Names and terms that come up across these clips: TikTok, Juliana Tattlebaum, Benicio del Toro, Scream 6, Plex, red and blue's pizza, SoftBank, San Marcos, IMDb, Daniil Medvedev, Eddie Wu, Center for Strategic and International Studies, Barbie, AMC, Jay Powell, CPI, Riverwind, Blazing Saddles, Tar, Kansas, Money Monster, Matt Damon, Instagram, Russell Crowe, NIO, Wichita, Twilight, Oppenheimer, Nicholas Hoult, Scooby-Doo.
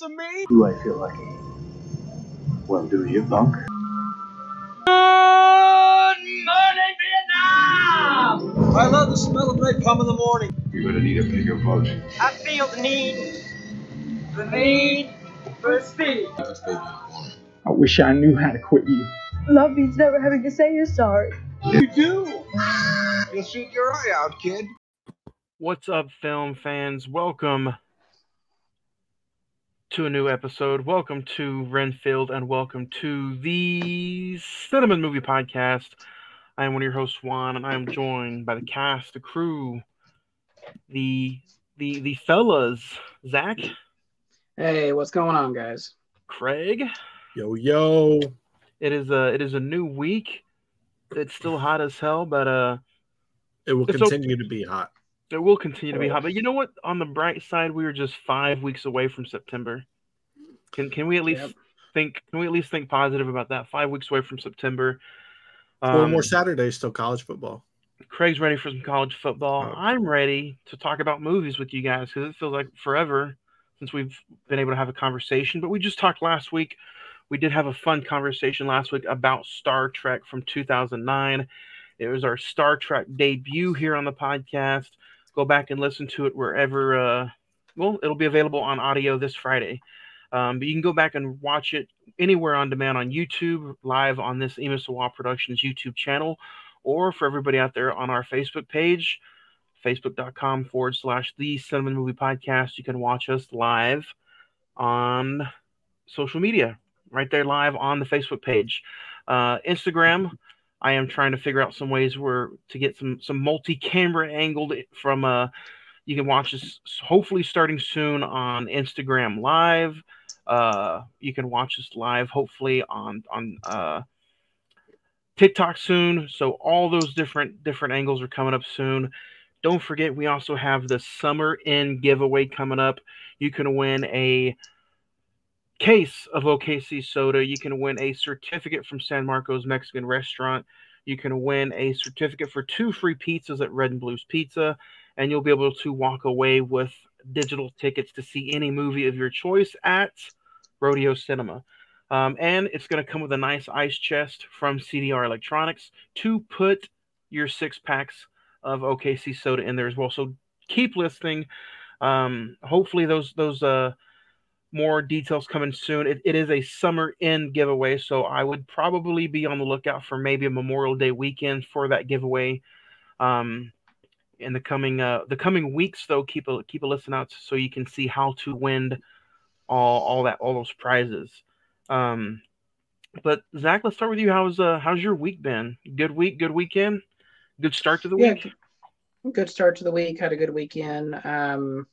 piece of meat? Do I feel lucky? Well, do you, punk? Good morning, Vietnam! I love the smell of napalm in the morning. You're gonna need a bigger boat. I feel the need. The need for speed. I wish I knew how to quit you. Love means never having to say you're sorry. You do! You'll shoot your eye out, kid. What's up, film fans? Welcome to a new episode. Welcome to Renfield, and welcome to the Cinema Movie Podcast. I am one of your hosts, Juan, and I am joined by the cast, the crew, the fellas, Zach. Hey, what's going on, guys? Craig. Yo, yo. It is a new week. It's still hot as hell, but it will continue to be hot. It will continue to be hot, but you know what? On the bright side, we are just 5 weeks away from September. Can we at least think? Can we at least think positive about that? 5 weeks away from September. Four more Saturdays till college football. Craig's ready for some college football. Oh. I'm ready to talk about movies with you guys because it feels like forever since we've been able to have a conversation. But we just talked last week. We did have a fun conversation last week about Star Trek from 2009. It was our Star Trek debut here on the podcast. Go back and listen to it wherever. It'll be available on audio this Friday. But you can go back and watch it anywhere on demand on YouTube, live on this Emisawa Productions YouTube channel, or for everybody out there on our Facebook page, facebook.com/the Cinema Movie Podcast. You can watch us live on social media. Right there live on the Facebook page. Instagram, I am trying to figure out some ways where to get some multi-camera angled from. You can watch us hopefully starting soon on Instagram Live. You can watch us live hopefully on TikTok soon. So all those different angles are coming up soon. Don't forget, we also have the Summer End giveaway coming up. You can win a case of OKC soda. You can win a certificate from San Marcos Mexican restaurant. You can win a certificate for 2 free pizzas at Red and Blue's Pizza, and you'll be able to walk away with digital tickets to see any movie of your choice at Rodeo Cinema. And it's going to come with a nice ice chest from CDR Electronics to put your 6-packs of OKC soda in there as well. So keep listening. Hopefully those more details coming soon. It is a summer end giveaway, so I would probably be on the lookout for maybe a Memorial Day weekend for that giveaway. In the coming weeks, though, keep a listen out so you can see how to win all those prizes. But Zach, let's start with you. How's your week been? Good week, good weekend, good start to the week. Good start to the week. Had a good weekend. I'm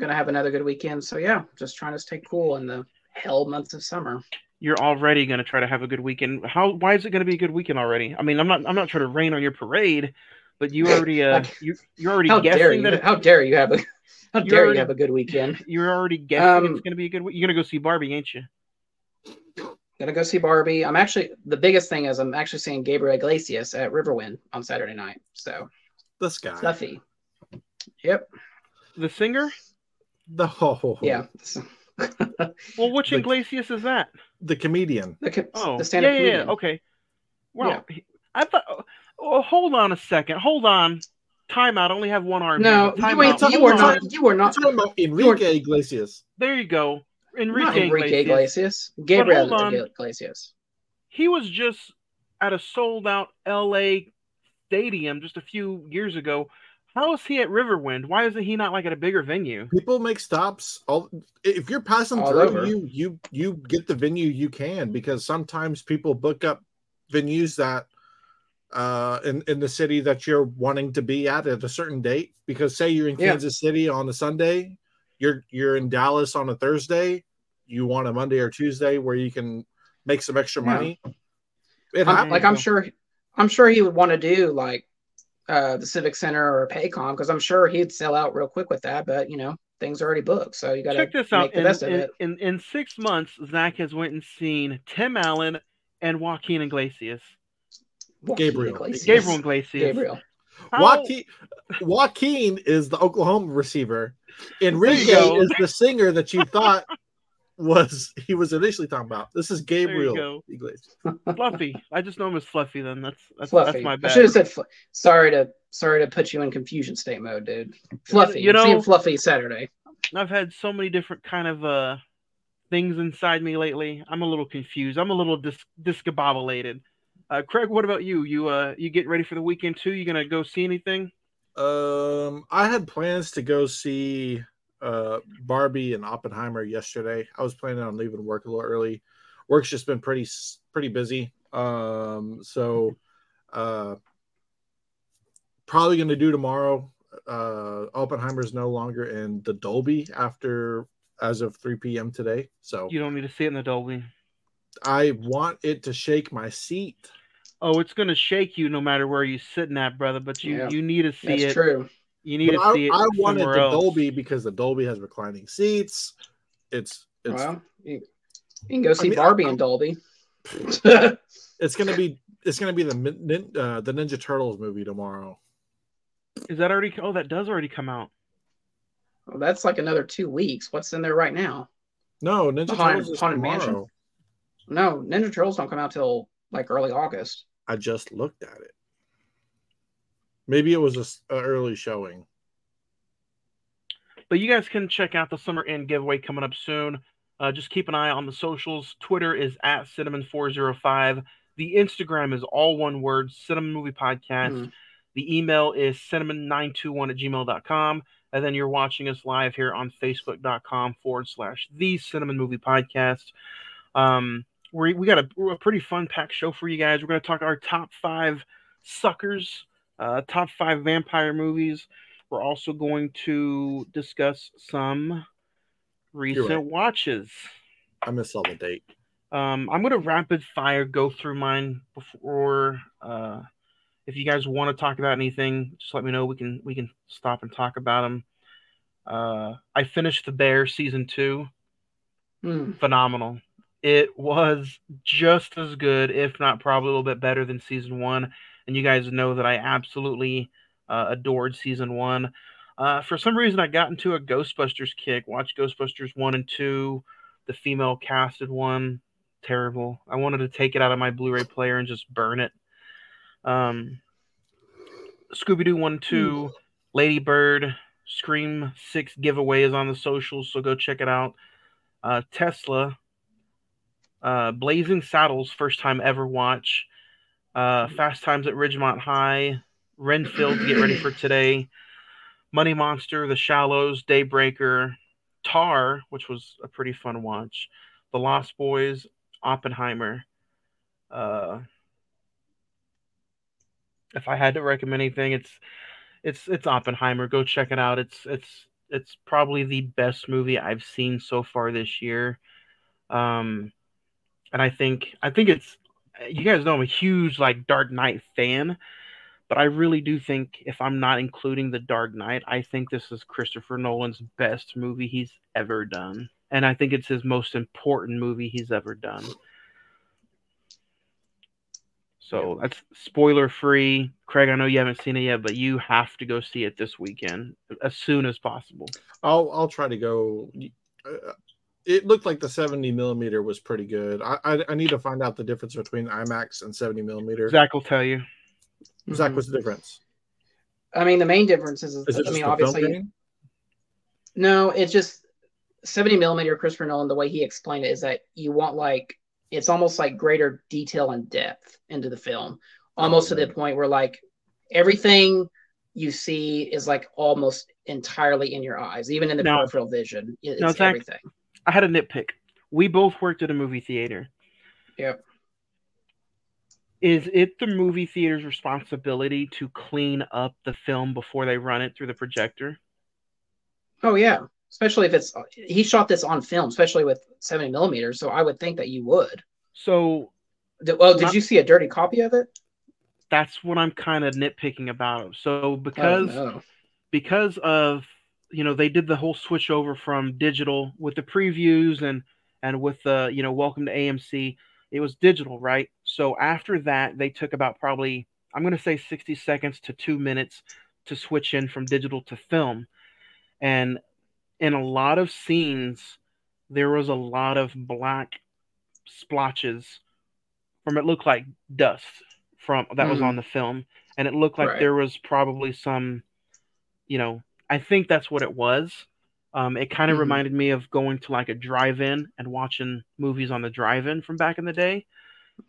going to have another good weekend. So, yeah, just trying to stay cool in the hell months of summer. You're already going to try to have a good weekend. Why is it going to be a good weekend already? I mean, I'm not trying to rain on your parade, but you already you're already guessing that. How dare you have a good weekend? You're already guessing it's going to be a good week. You're going to go see Barbie, ain't you? Going to go see Barbie. The biggest thing is I'm actually seeing Gabriel Iglesias at Riverwind on Saturday night. So, this guy. Stuffy. Yep. The singer? The whole. Yeah. Well, which Iglesias is that? The comedian. The stand-up comedian. Okay. Wow. Yeah. I thought. Oh, hold on a second. Hold on. Time out. I only have one arm. No, you were not. Talking about Enrique Iglesias. There you go. Enrique Iglesias. Gabriel Iglesias. He was just at a sold-out LA stadium just a few years ago. How is he at Riverwind? Why isn't he not like at a bigger venue? People make stops. If you're passing through, you get the venue you can, because sometimes people book up venues that in the city that you're wanting to be at a certain date. Because say you're in Kansas City on a Sunday, you're in Dallas on a Thursday, you want a Monday or Tuesday where you can make some extra money. I'm sure he would want to do like the Civic Center or Paycom, because I'm sure he'd sell out real quick with that, but things are already booked, so you gotta check this out. In 6 months, Zach has went and seen Tim Allen and Joaquin Iglesias. Gabriel Iglesias. Joaquin is the Oklahoma receiver. Enrique is the singer that you thought he was initially talking about. This is Gabriel Iglesias. Fluffy. I just know him as Fluffy. Then that's Fluffy. That's my bad. I should have said sorry to put you in confusion state mode, dude. Fluffy. You know, seeing Fluffy Saturday. I've had so many different kind of things inside me lately. I'm a little confused. I'm a little discombobulated. Craig, what about you? You get ready for the weekend too? You gonna go see anything? I had plans to go see Barbie and Oppenheimer yesterday. I was planning on leaving work a little early. Work's just been pretty busy. So probably gonna do tomorrow. Oppenheimer's no longer in the Dolby as of 3 p.m. today. So you don't need to see it in the Dolby. I want it to shake my seat. Oh, it's going to shake you no matter where you're sitting at, brother. But you need to see it. That's true. You need to see it. I wanted the Dolby because the Dolby has reclining seats. Well, you can go see Barbie in Dolby. It's going to be the Ninja Turtles movie tomorrow. Is that already? Oh, that does already come out. Well, that's like another 2 weeks. What's in there right now? No, Ninja Turtles is tomorrow. Mansion. No, Ninja Turtles don't come out till like early August. I just looked at it. Maybe it was an early showing. But you guys can check out the Summer End giveaway coming up soon. Just keep an eye on the socials. Twitter is @Cinnamon405. The Instagram is all one word, Cinnamon Movie Podcast. Mm-hmm. The email is cinnamon921@gmail.com. And then you're watching us live here on facebook.com/The Cinnamon Movie Podcast. We got a pretty fun packed show for you guys. We're going to talk our top 5 suckers, top 5 vampire movies. We're also going to discuss some recent watches. I missed all the date. I'm going to rapid fire go through mine before. If you guys want to talk about anything, just let me know. We can stop and talk about them. I finished The Bear season 2. Phenomenal. It was just as good, if not probably a little bit better than season 1. And you guys know that I absolutely adored season 1. For some reason, I got into a Ghostbusters kick. Watched Ghostbusters 1 and 2, the female casted one. Terrible. I wanted to take it out of my Blu-ray player and just burn it. Scooby-Doo 1, 2, Lady Bird, Scream 6 giveaway is on the socials, so go check it out. Tesla, Blazing Saddles, first time ever watch, Fast Times at Ridgemont High, Renfield, get ready for today, Money Monster, The Shallows, Daybreaker, Tar, which was a pretty fun watch, The Lost Boys, Oppenheimer. If I had to recommend anything, it's Oppenheimer. Go check it out. It's probably the best movie I've seen so far this year. And I think it's, you guys know I'm a huge like Dark Knight fan, but I really do think, if I'm not including the Dark Knight, I think this is Christopher Nolan's best movie he's ever done. And I think it's his most important movie he's ever done. So that's spoiler free. Craig, I know you haven't seen it yet, but you have to go see it this weekend as soon as possible. I'll try to go. It looked like the 70mm was pretty good. I need to find out the difference between IMAX and 70mm. Zach will tell you. Zach, what's the difference? I mean, the main difference is obviously. No, it's just 70mm Christopher Nolan, the way he explained it is that you want like. It's almost like greater detail and depth into the film, almost to the point where like everything you see is like almost entirely in your eyes, even in the peripheral vision. It's everything. I had a nitpick. We both worked at a movie theater. Yep. Is it the movie theater's responsibility to clean up the film before they run it through the projector? Oh, yeah. Especially if he shot this on film, especially with 70mm. So I would think that you would. So, did you see a dirty copy of it? That's what I'm kind of nitpicking about. So because of, you know, they did the whole switch over from digital with the previews and with the, you know, welcome to AMC, it was digital, right? So after that, they took about probably I'm going to say 60 seconds to 2 minutes to switch in from digital to film. And in a lot of scenes, there was a lot of black splotches from, it looked like dust from that was on the film. And it looked like there was probably some, you know, I think that's what it was. It kind of reminded me of going to like a drive-in and watching movies on the drive-in from back in the day.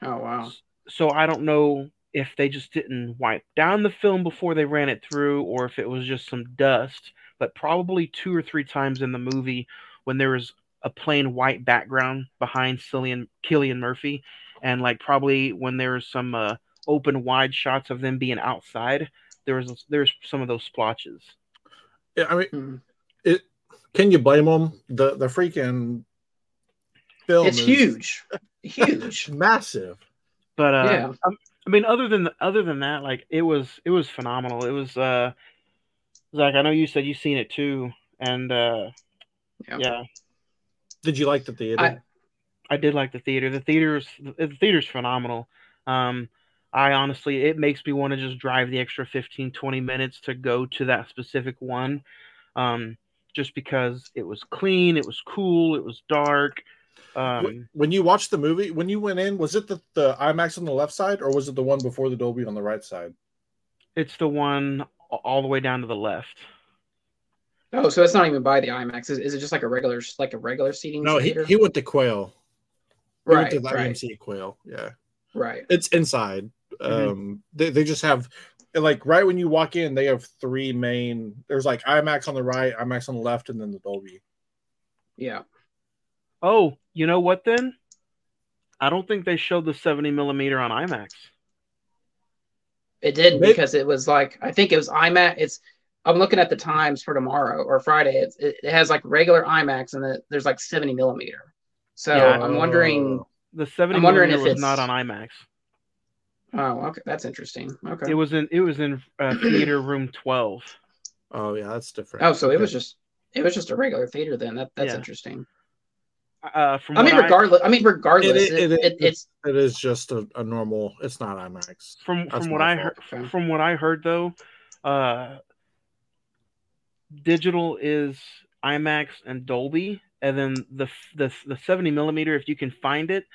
Oh, wow. So I don't know if they just didn't wipe down the film before they ran it through, or if it was just some dust, but probably 2 or 3 times in the movie when there was a plain white background behind Cillian Murphy. And like probably when there was some open wide shots of them being outside, there's some of those splotches. Yeah, I mean, can you blame them? The freaking film is huge, massive. But I mean, other than that, like it was phenomenal. It was Zach, I know you said you've seen it too, and yeah. Did you like the theater? I did like the theater. The theater's phenomenal. I honestly, it makes me want to just drive the extra 15, 20 minutes to go to that specific one. Just because it was clean, it was cool, it was dark. When you watched the movie, when you went in, was it the IMAX on the left side, or was it the one before the Dolby on the right side? It's the one all the way down to the left. Oh, so it's not even by the IMAX. Is it just like a regular seating? No, he went to Quail. Right, went to the AMC Quail. Yeah, right. It's inside. They just have, like, right when you walk in, they have 3 main. There's like IMAX on the right, IMAX on the left, and then the Dolby. Yeah. Oh, you know what? Then I don't think they showed the 70mm on IMAX. It didn't, because it was like, I think it was IMAX. I'm looking at the times for tomorrow or Friday. It has like regular IMAX, and there's like 70mm. So yeah, I'm wondering. The 70mm if it's not on IMAX. Oh, okay, that's interesting. Okay, it was in theater room 12. Oh yeah, that's different. Oh, so okay. it was just a regular theater then. That's interesting. Regardless, it is just a normal. It's not IMAX. From what I heard though, digital is IMAX and Dolby, and then the 70mm, if you can find it,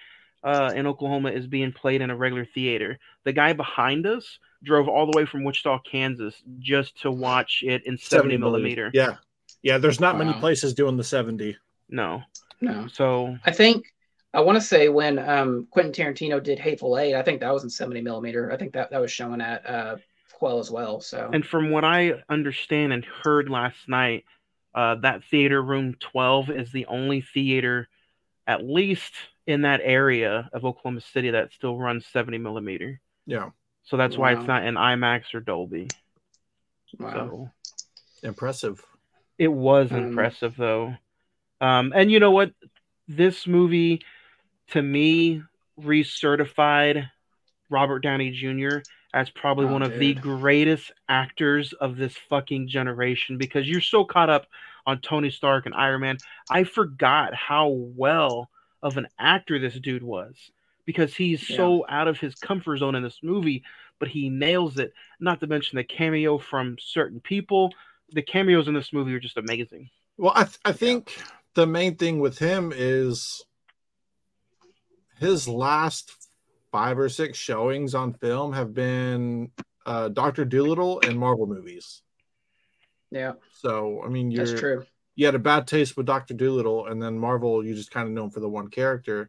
in Oklahoma, is being played in a regular theater. The guy behind us drove all the way from Wichita, Kansas, just to watch it in 70mm. Yeah. There's not many places doing the 70. No. So I think I want to say when Quentin Tarantino did Hateful Eight, I think that was in 70mm. I think that was showing at Quell as well. So, and from what I understand and heard last night, that theater room 12 is the only theater, at least in that area of Oklahoma City, that still runs 70mm. Yeah. So that's why it's not in IMAX or Dolby. Wow. So, impressive. It was impressive though. And you know what? This movie, to me, recertified Robert Downey Jr. as probably one of the greatest actors of this fucking generation, because you're so caught up on Tony Stark and Iron Man. I forgot how well of an actor this dude was, because he's so out of his comfort zone in this movie, but he nails it. Not to mention the cameo from certain people. The cameos in this movie are just amazing. Well, I think the main thing with him is his last 5 or 6 showings on film have been Dr. Dolittle and Marvel movies. Yeah. So, I mean, that's true. You had a bad taste with Dr. Dolittle, and then Marvel, you just kind of know him for the one character.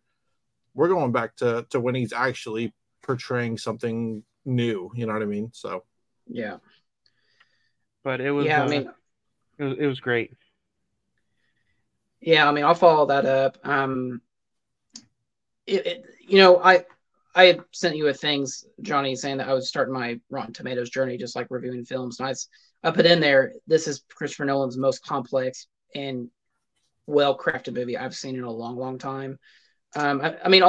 We're going back to when he's actually portraying something new. You know what I mean? So, yeah. But it was, it was great. Yeah, I mean, I'll follow that up. I had sent you a things, Johnny, saying that I was starting my Rotten Tomatoes journey, just like reviewing films. And I put in there, this is Christopher Nolan's most complex and well-crafted movie I've seen in a long, long time. I mean,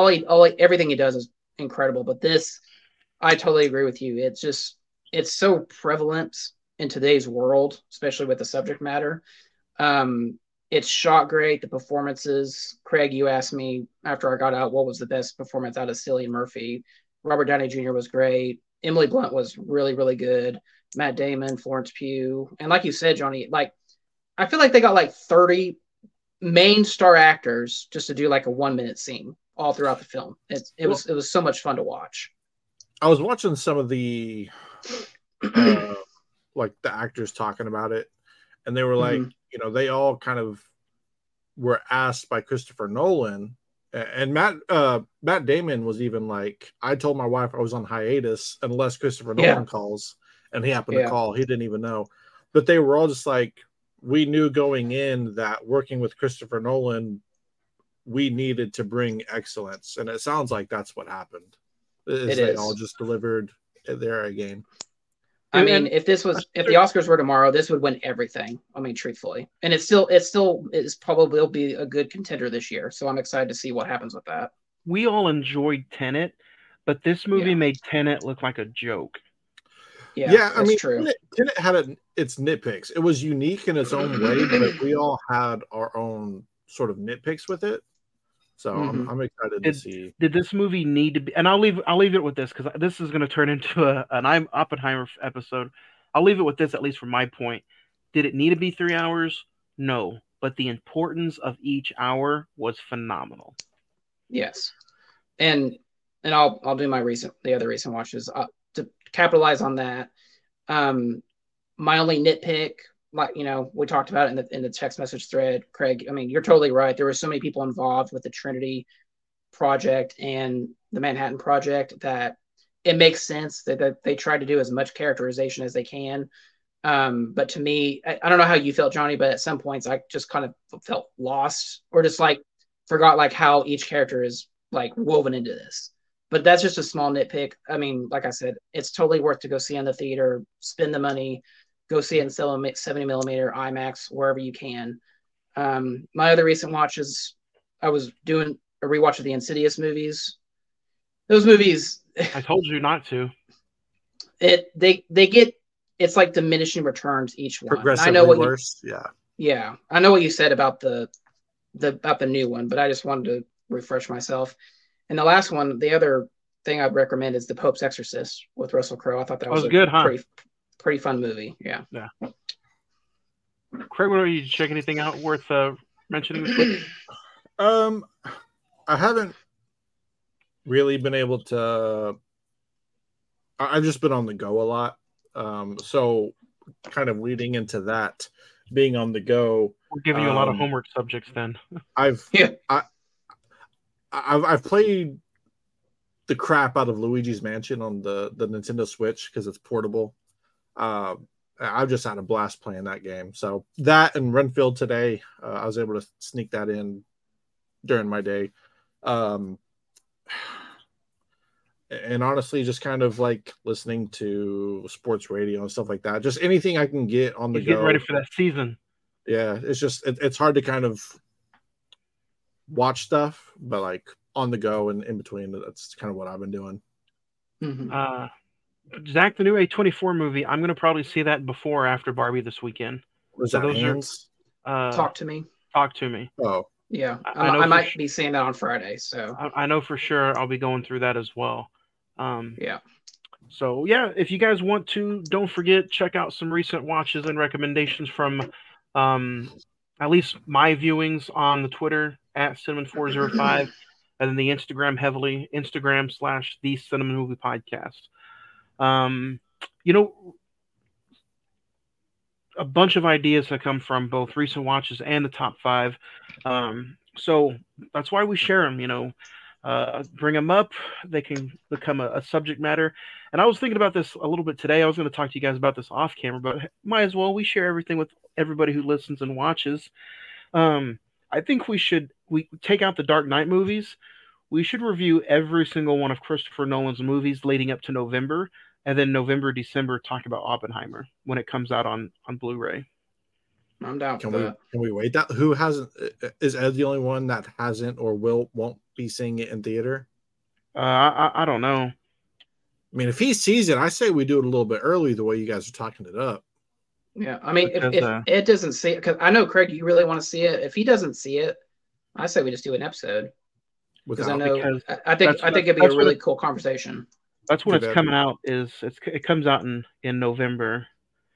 everything he does is incredible, but this, I totally agree with you. It's just, it's so prevalent in today's world, especially with the subject matter. It's shot great. The performances. Craig, you asked me after I got out what was the best performance out of Cillian Murphy. Robert Downey Jr. was great. Emily Blunt was really, really good. Matt Damon, Florence Pugh. And like you said, Johnny, like, I feel like they got like 30 main star actors just to do like a 1 minute scene all throughout the film. It was so much fun to watch. I was watching some of the, like the actors talking about it, and they were like, you know, they all kind of were asked by Christopher Nolan, and Matt Damon was even like, I told my wife I was on hiatus unless Christopher Nolan calls, and he happened to call. He didn't even know. But they were all just like, we knew going in that working with Christopher Nolan, we needed to bring excellence. And it sounds like that's what happened. They all just delivered their A game. I mean, if the Oscars were tomorrow, this would win everything. I mean, truthfully, and it's probably will be a good contender this year. So I'm excited to see what happens with that. We all enjoyed Tenet, but this movie made Tenet look like a joke. Yeah, I mean, true. Tenet had its nitpicks. It was unique in its own way, but we all had our own sort of nitpicks with it. So I'm excited to see. Did this movie need to be? And I'll leave it with this, because this is going to turn into an Oppenheimer episode. I'll leave it with this, at least from my point. Did it need to be 3 hours? No, but the importance of each hour was phenomenal. Yes, and I'll do my other recent watches to capitalize on that. My only nitpick, like, you know, we talked about it in the text message thread, Craig. I mean, you're totally right. There were so many people involved with the Trinity Project and the Manhattan Project that it makes sense that they tried to do as much characterization as they can. But to me, I don't know how you felt, Johnny, but at some points I just kind of felt lost or just like forgot like how each character is like woven into this. But that's just a small nitpick. I mean, like I said, it's totally worth to go see in the theater, spend the money. Go see it in 70 millimeter IMAX, wherever you can. My other recent watch is I was doing a rewatch of the Insidious movies. Those movies, I told you not to. It's like diminishing returns each one. Progressively worse. Yeah. I know what you said about the new one, but I just wanted to refresh myself. And the last one, the other thing I'd recommend is The Pope's Exorcist with Russell Crowe. I thought that was good, huh? Pretty fun movie, yeah. Craig, what are you checking anything out worth mentioning this week? I haven't really been able to. I've just been on the go a lot, so kind of leading into that, being on the go. We're giving you a lot of homework subjects. Then I've played the crap out of Luigi's Mansion on the Nintendo Switch because it's portable. I've just had a blast playing that game. So that and Renfield today, I was able to sneak that in during my day. And honestly, just kind of like listening to sports radio and stuff like that. Just anything I can get on the go. Getting ready for that season. Yeah, it's just it's hard to kind of watch stuff, but like on the go and in between, that's kind of what I've been doing. Zach, the new A24 movie, I'm going to probably see that before or after Barbie this weekend. Was that Hands? Talk to Me. Oh. Yeah. I might be seeing that on Friday. So I know for sure I'll be going through that as well. Yeah. So, yeah, if you guys want to, don't forget, check out some recent watches and recommendations from at least my viewings on the Twitter @Cinnamon405 and then the Instagram heavily, Instagram/The Cinnamon Movie Podcast. You know, a bunch of ideas that come from both recent watches and the top five. So that's why we share them, you know, bring them up. They can become a subject matter. And I was thinking about this a little bit today. I was going to talk to you guys about this off camera, but might as well, we share everything with everybody who listens and watches. I think we take out the Dark Knight movies. We should review every single one of Christopher Nolan's movies leading up to November. And then November, December, talk about Oppenheimer when it comes out on Blu-ray. I'm down for that. Can we wait? Who hasn't? Is Ed the only one that hasn't or won't be seeing it in theater? I don't know. I mean, if he sees it, I say we do it a little bit early the way you guys are talking it up. Yeah, I mean, because, if Ed doesn't see it, because I know, Craig, you really want to see it. If he doesn't see it, I say we just do an episode. Because I think it'd be a really cool conversation. That's when it's coming out. It comes out in November.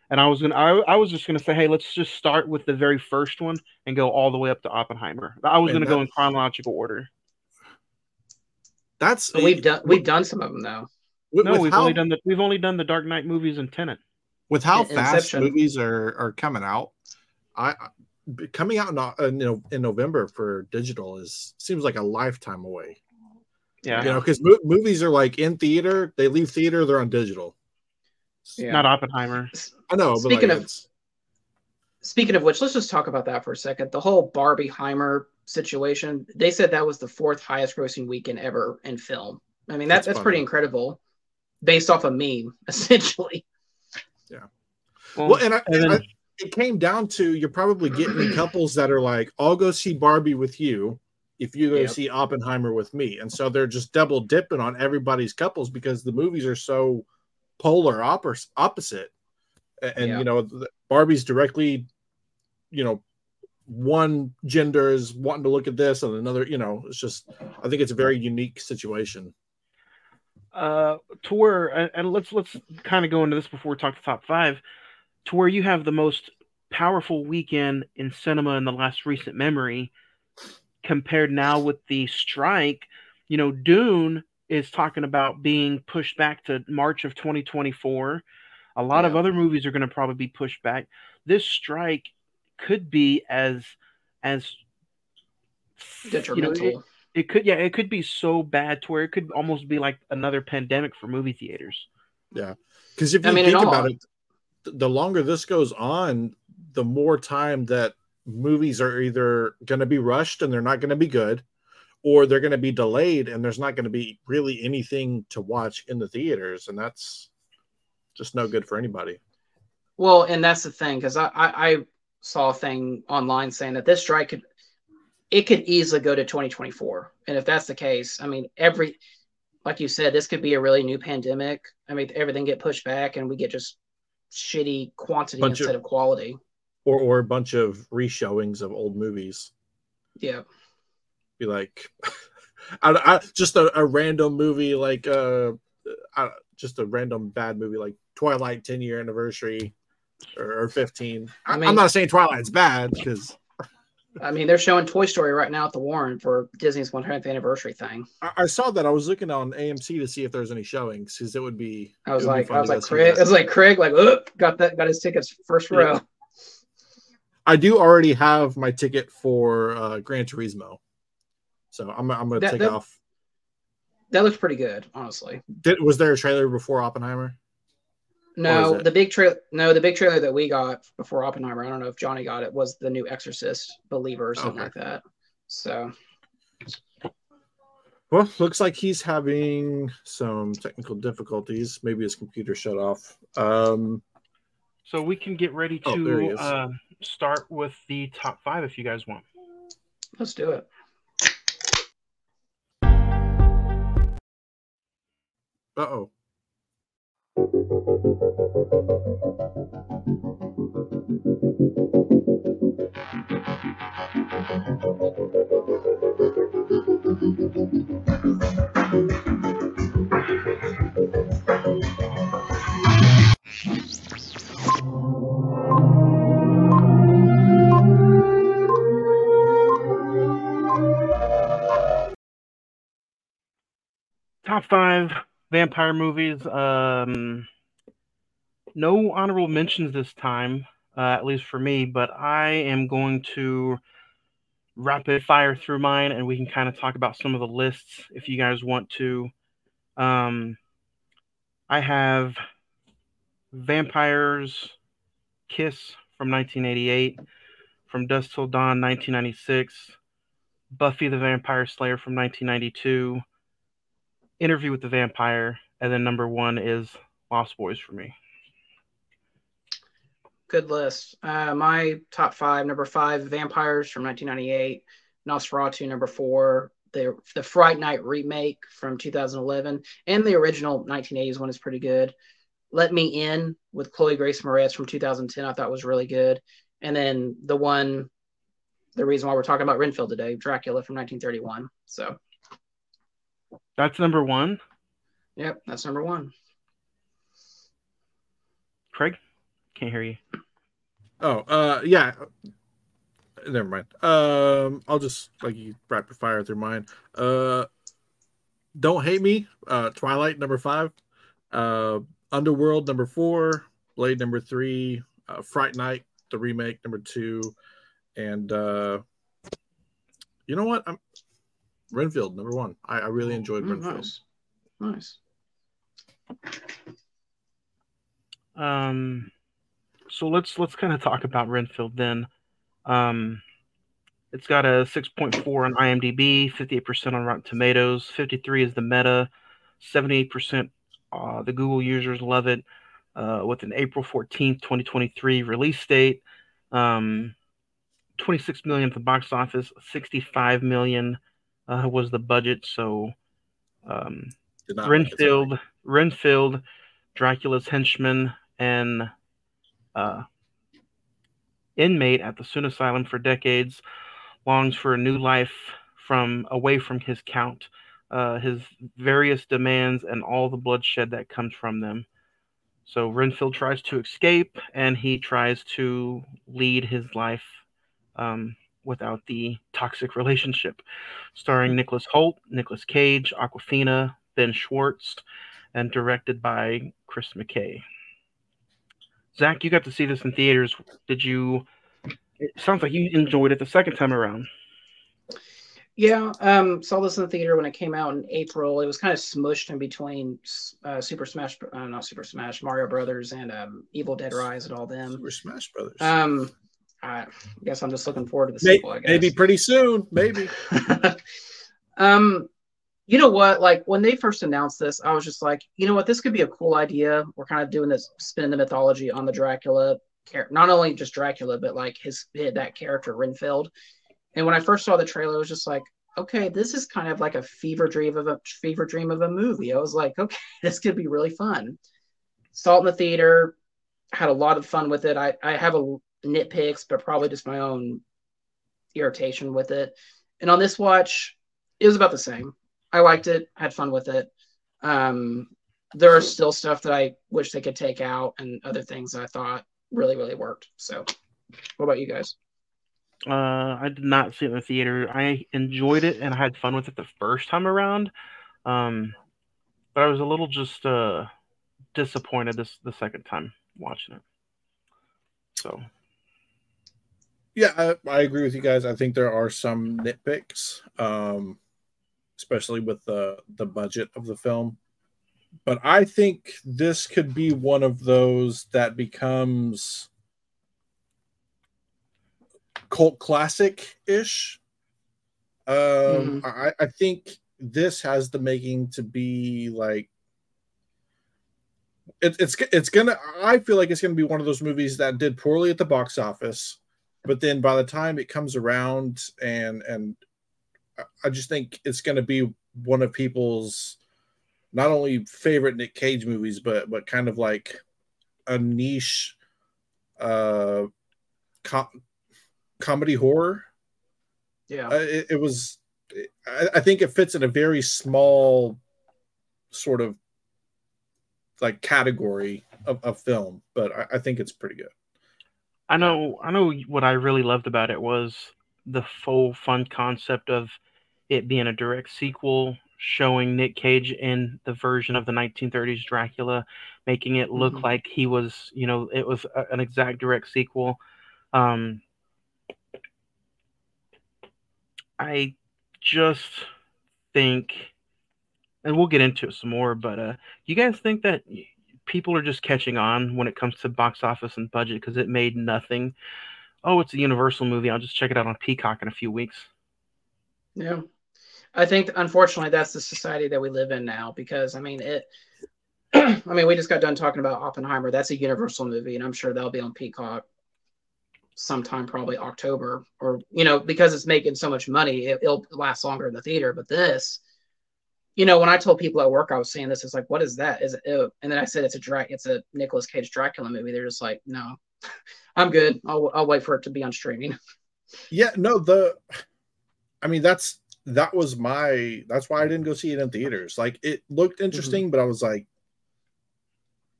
And I was just gonna say, hey, let's just start with the very first one and go all the way up to Oppenheimer. I was gonna go in chronological order. That's so we've done some of them though. We've only done the Dark Knight movies and Tenet. With how fast movies are coming out, coming out in November for digital seems like a lifetime away. Yeah, because movies are like in theater, they leave theater, they're on digital. Yeah. Not Oppenheimer. I know. Speaking of which, let's just talk about that for a second. The whole Barbieheimer situation. They said that was the fourth highest grossing weekend ever in film. I mean, that's pretty incredible, based off a meme, essentially. Yeah. Well, it came down to you're probably getting couples that are like, "I'll go see Barbie with you if you go see Oppenheimer with me," and so they're just double dipping on everybody's couples because the movies are so polar opposite, and Barbie's directly, one gender is wanting to look at this and another, it's just, I think it's a very unique situation. To where, and let's kind of go into this before we talk to top five, to where you have the most powerful weekend in cinema in the last recent memory, compared now with the strike. Dune is talking about being pushed back to March of 2024. A lot of other movies are going to probably be pushed back. This strike could be as detrimental. It could be so bad to where it could almost be like another pandemic for movie theaters. Yeah, because if you think about it, the longer this goes on, the more time that movies are either going to be rushed and they're not going to be good, or they're going to be delayed and there's not going to be really anything to watch in the theaters. And that's just no good for anybody. Well, and that's the thing, because I saw a thing online saying that this strike could easily go to 2024. And if that's the case, I mean, like you said, this could be a really new pandemic. I mean, everything get pushed back and we get just shitty quantity instead of quality. Or a bunch of reshowings of old movies. Yeah. Be like, I just a random movie, like just a random bad movie, like Twilight 10-year anniversary or 15. I'm not saying Twilight's bad because they're showing Toy Story right now at the Warren for Disney's 100th anniversary thing. I saw that. I was looking on AMC to see if there's any showings because it would be. Craig got his tickets first row. I do already have my ticket for Gran Turismo. So I'm going to take off. That looks pretty good, honestly. Was there a trailer before Oppenheimer? No, the big trailer that we got before Oppenheimer, I don't know if Johnny got it, was the new Exorcist Believer or something like that. So, well, looks like he's having some technical difficulties. Maybe his computer shut off. So we can get ready to start with the top five if you guys want. Let's do it. Uh-oh. Top five vampire movies. No honorable mentions this time, at least for me, but I am going to rapid fire through mine and we can kind of talk about some of the lists if you guys want to. I have Vampire's Kiss from 1988, From Dusk Till Dawn 1996, Buffy the Vampire Slayer from 1992, Interview with the Vampire, and then number one is Lost Boys for me. Good list. My top five: number five, Vampires from 1998, Nosferatu number four, the Fright Night remake from 2011, and the original 1980s one is pretty good. Let Me In with Chloe Grace Moretz from 2010, I thought was really good. And then the reason why we're talking about Renfield today, Dracula from 1931. So that's number one. Yep, that's number one. Craig, can't hear you. Oh, yeah. Never mind. I'll just like you rapid fire through mine. Don't Hate Me. Twilight number 5. Underworld number 4. Blade number 3. Fright Night the remake number 2. And you know what? Renfield number 1. I really enjoyed Renfield. Nice. So let's kind of talk about Renfield then. It's got a 6.4 on IMDb, 58% on Rotten Tomatoes, 53 is the Meta, 78%. The Google users love it. With an April 14th, 2023 release date, $26 million at the box office, $65 million was the budget. So, Renfield, Dracula's henchman, and inmate at the Sun Asylum for decades, longs for a new life away from his count, his various demands, and all the bloodshed that comes from them. So Renfield tries to escape, and he tries to lead his life without the toxic relationship. Starring Nicholas Hoult, Nicolas Cage, Awkwafina, Ben Schwartz, and directed by Chris McKay. Zach, you got to see this in theaters. Did you? It sounds like you enjoyed it the second time around. Yeah, saw this in the theater when it came out in April. It was kind of smushed in between Mario Brothers and Evil Dead Rise and all them. Super Smash Brothers. I guess I'm just looking forward to the sequel. I guess. Maybe pretty soon. Maybe. You know what? Like when they first announced this, I was just like, you know what? This could be a cool idea. We're kind of doing this spin the mythology on the Dracula character, not only just Dracula, but like that character Renfield. And when I first saw the trailer, I was just like, okay, this is kind of like a fever dream of a movie. I was like, okay, this could be really fun. Saw it in the theater, had a lot of fun with it. I have a nitpicks, but probably just my own irritation with it. And on this watch, it was about the same. I liked it. Had fun with it. There are still stuff that I wish they could take out and other things that I thought really, really worked. So what about you guys? I did not see it in the theater. I enjoyed it and I had fun with it the first time around. But I was a little just disappointed the second time watching it. So. Yeah, I agree with you guys. I think there are some nitpicks. Especially with the budget of the film. But I think this could be one of those that becomes cult classic-ish. I think this has the making to be like... I feel like it's going to be one of those movies that did poorly at the box office, but then by the time it comes around and I just think it's going to be one of people's not only favorite Nick Cage movies, but kind of like a niche comedy horror. Yeah, I think it fits in a very small sort of like category of film, but I think it's pretty good. I know what I really loved about it was the full fun concept of it being a direct sequel, showing Nick Cage in the version of the 1930s Dracula, making it look like he was, you know, it was an exact direct sequel. I just think, and we'll get into it some more, but you guys think that people are just catching on when it comes to box office and budget because it made nothing? Oh, it's a Universal movie. I'll just check it out on Peacock in a few weeks. Yeah. I think, unfortunately, that's the society that we live in now because, I mean, we just got done talking about Oppenheimer. That's a Universal movie, and I'm sure that'll be on Peacock sometime, probably October. Or, you know, because it's making so much money, it'll last longer in the theater. But this, you know, when I told people at work I was seeing this, it's like, what is that? And then I said it's a Nicolas Cage Dracula movie. They're just like, no. I'm good. I'll wait for it to be on streaming. Yeah, no, I mean, that's that was my, that's why I didn't go see it in theaters. Like, it looked interesting, but I was like,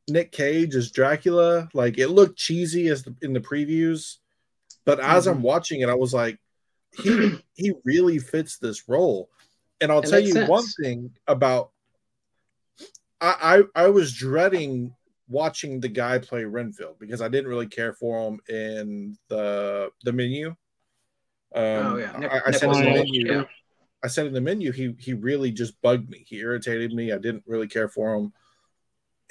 Nick Cage as Dracula, like, it looked cheesy as the, in the previews, but as I'm watching it, I was like, he really fits this role. And I'll tell you one thing about, I was dreading watching the guy play Renfield because I didn't really care for him in the menu. I said in the menu, he really just bugged me. He irritated me. I didn't really care for him.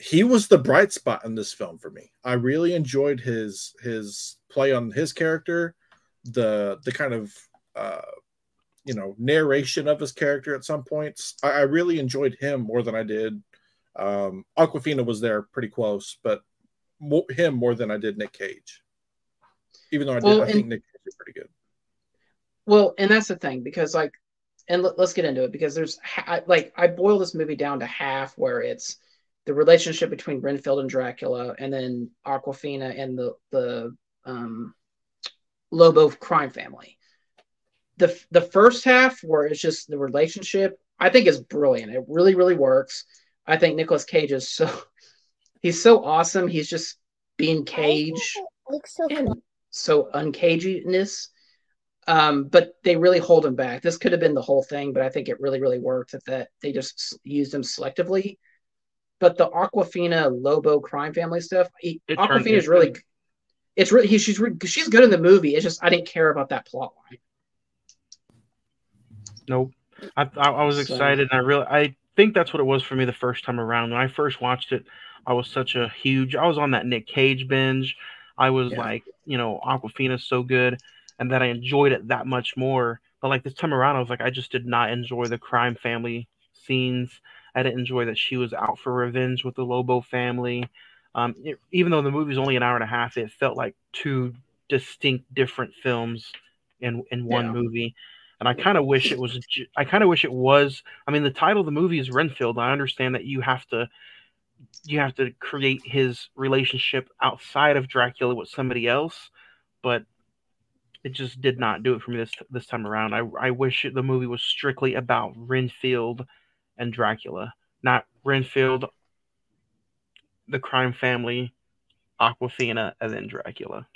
He was the bright spot in this film for me. I really enjoyed his play on his character, the kind of narration of his character at some points. I really enjoyed him more than I did. Awkwafina was there pretty close, but him more than I did Nick Cage. Even though I think Nick Cage is pretty good. Well, and that's the thing, because like, and let's get into it, because there's I boil this movie down to half, where it's the relationship between Renfield and Dracula, and then Awkwafina and the Lobo crime family. The first half, where it's just the relationship, I think is brilliant. It really, really works. I think Nicolas Cage is so awesome. He's just being Cage, and so uncaginess. But they really hold him back. This could have been the whole thing, but I think it really, really worked that they just used him selectively. But the Awkwafina Lobo crime family stuff, Awkwafina is really, it's really, she's good in the movie. It's just I didn't care about that plot line. Nope. I was excited. And I think that's what it was for me the first time around. When I first watched it, I was on that Nick Cage binge. I was like, Awkwafina's so good. And then I enjoyed it that much more. But like this time around, I was like, I just did not enjoy the crime family scenes. I didn't enjoy that she was out for revenge with the Lobo family. Even though the movie's only an hour and a half, it felt like two distinct different films in one movie. And I kind of wish it was. I mean, the title of the movie is Renfield. I understand that you have to create his relationship outside of Dracula with somebody else, but it just did not do it for me this time around. I wish the movie was strictly about Renfield and Dracula, not Renfield, the crime family, Awkwafina, and then Dracula.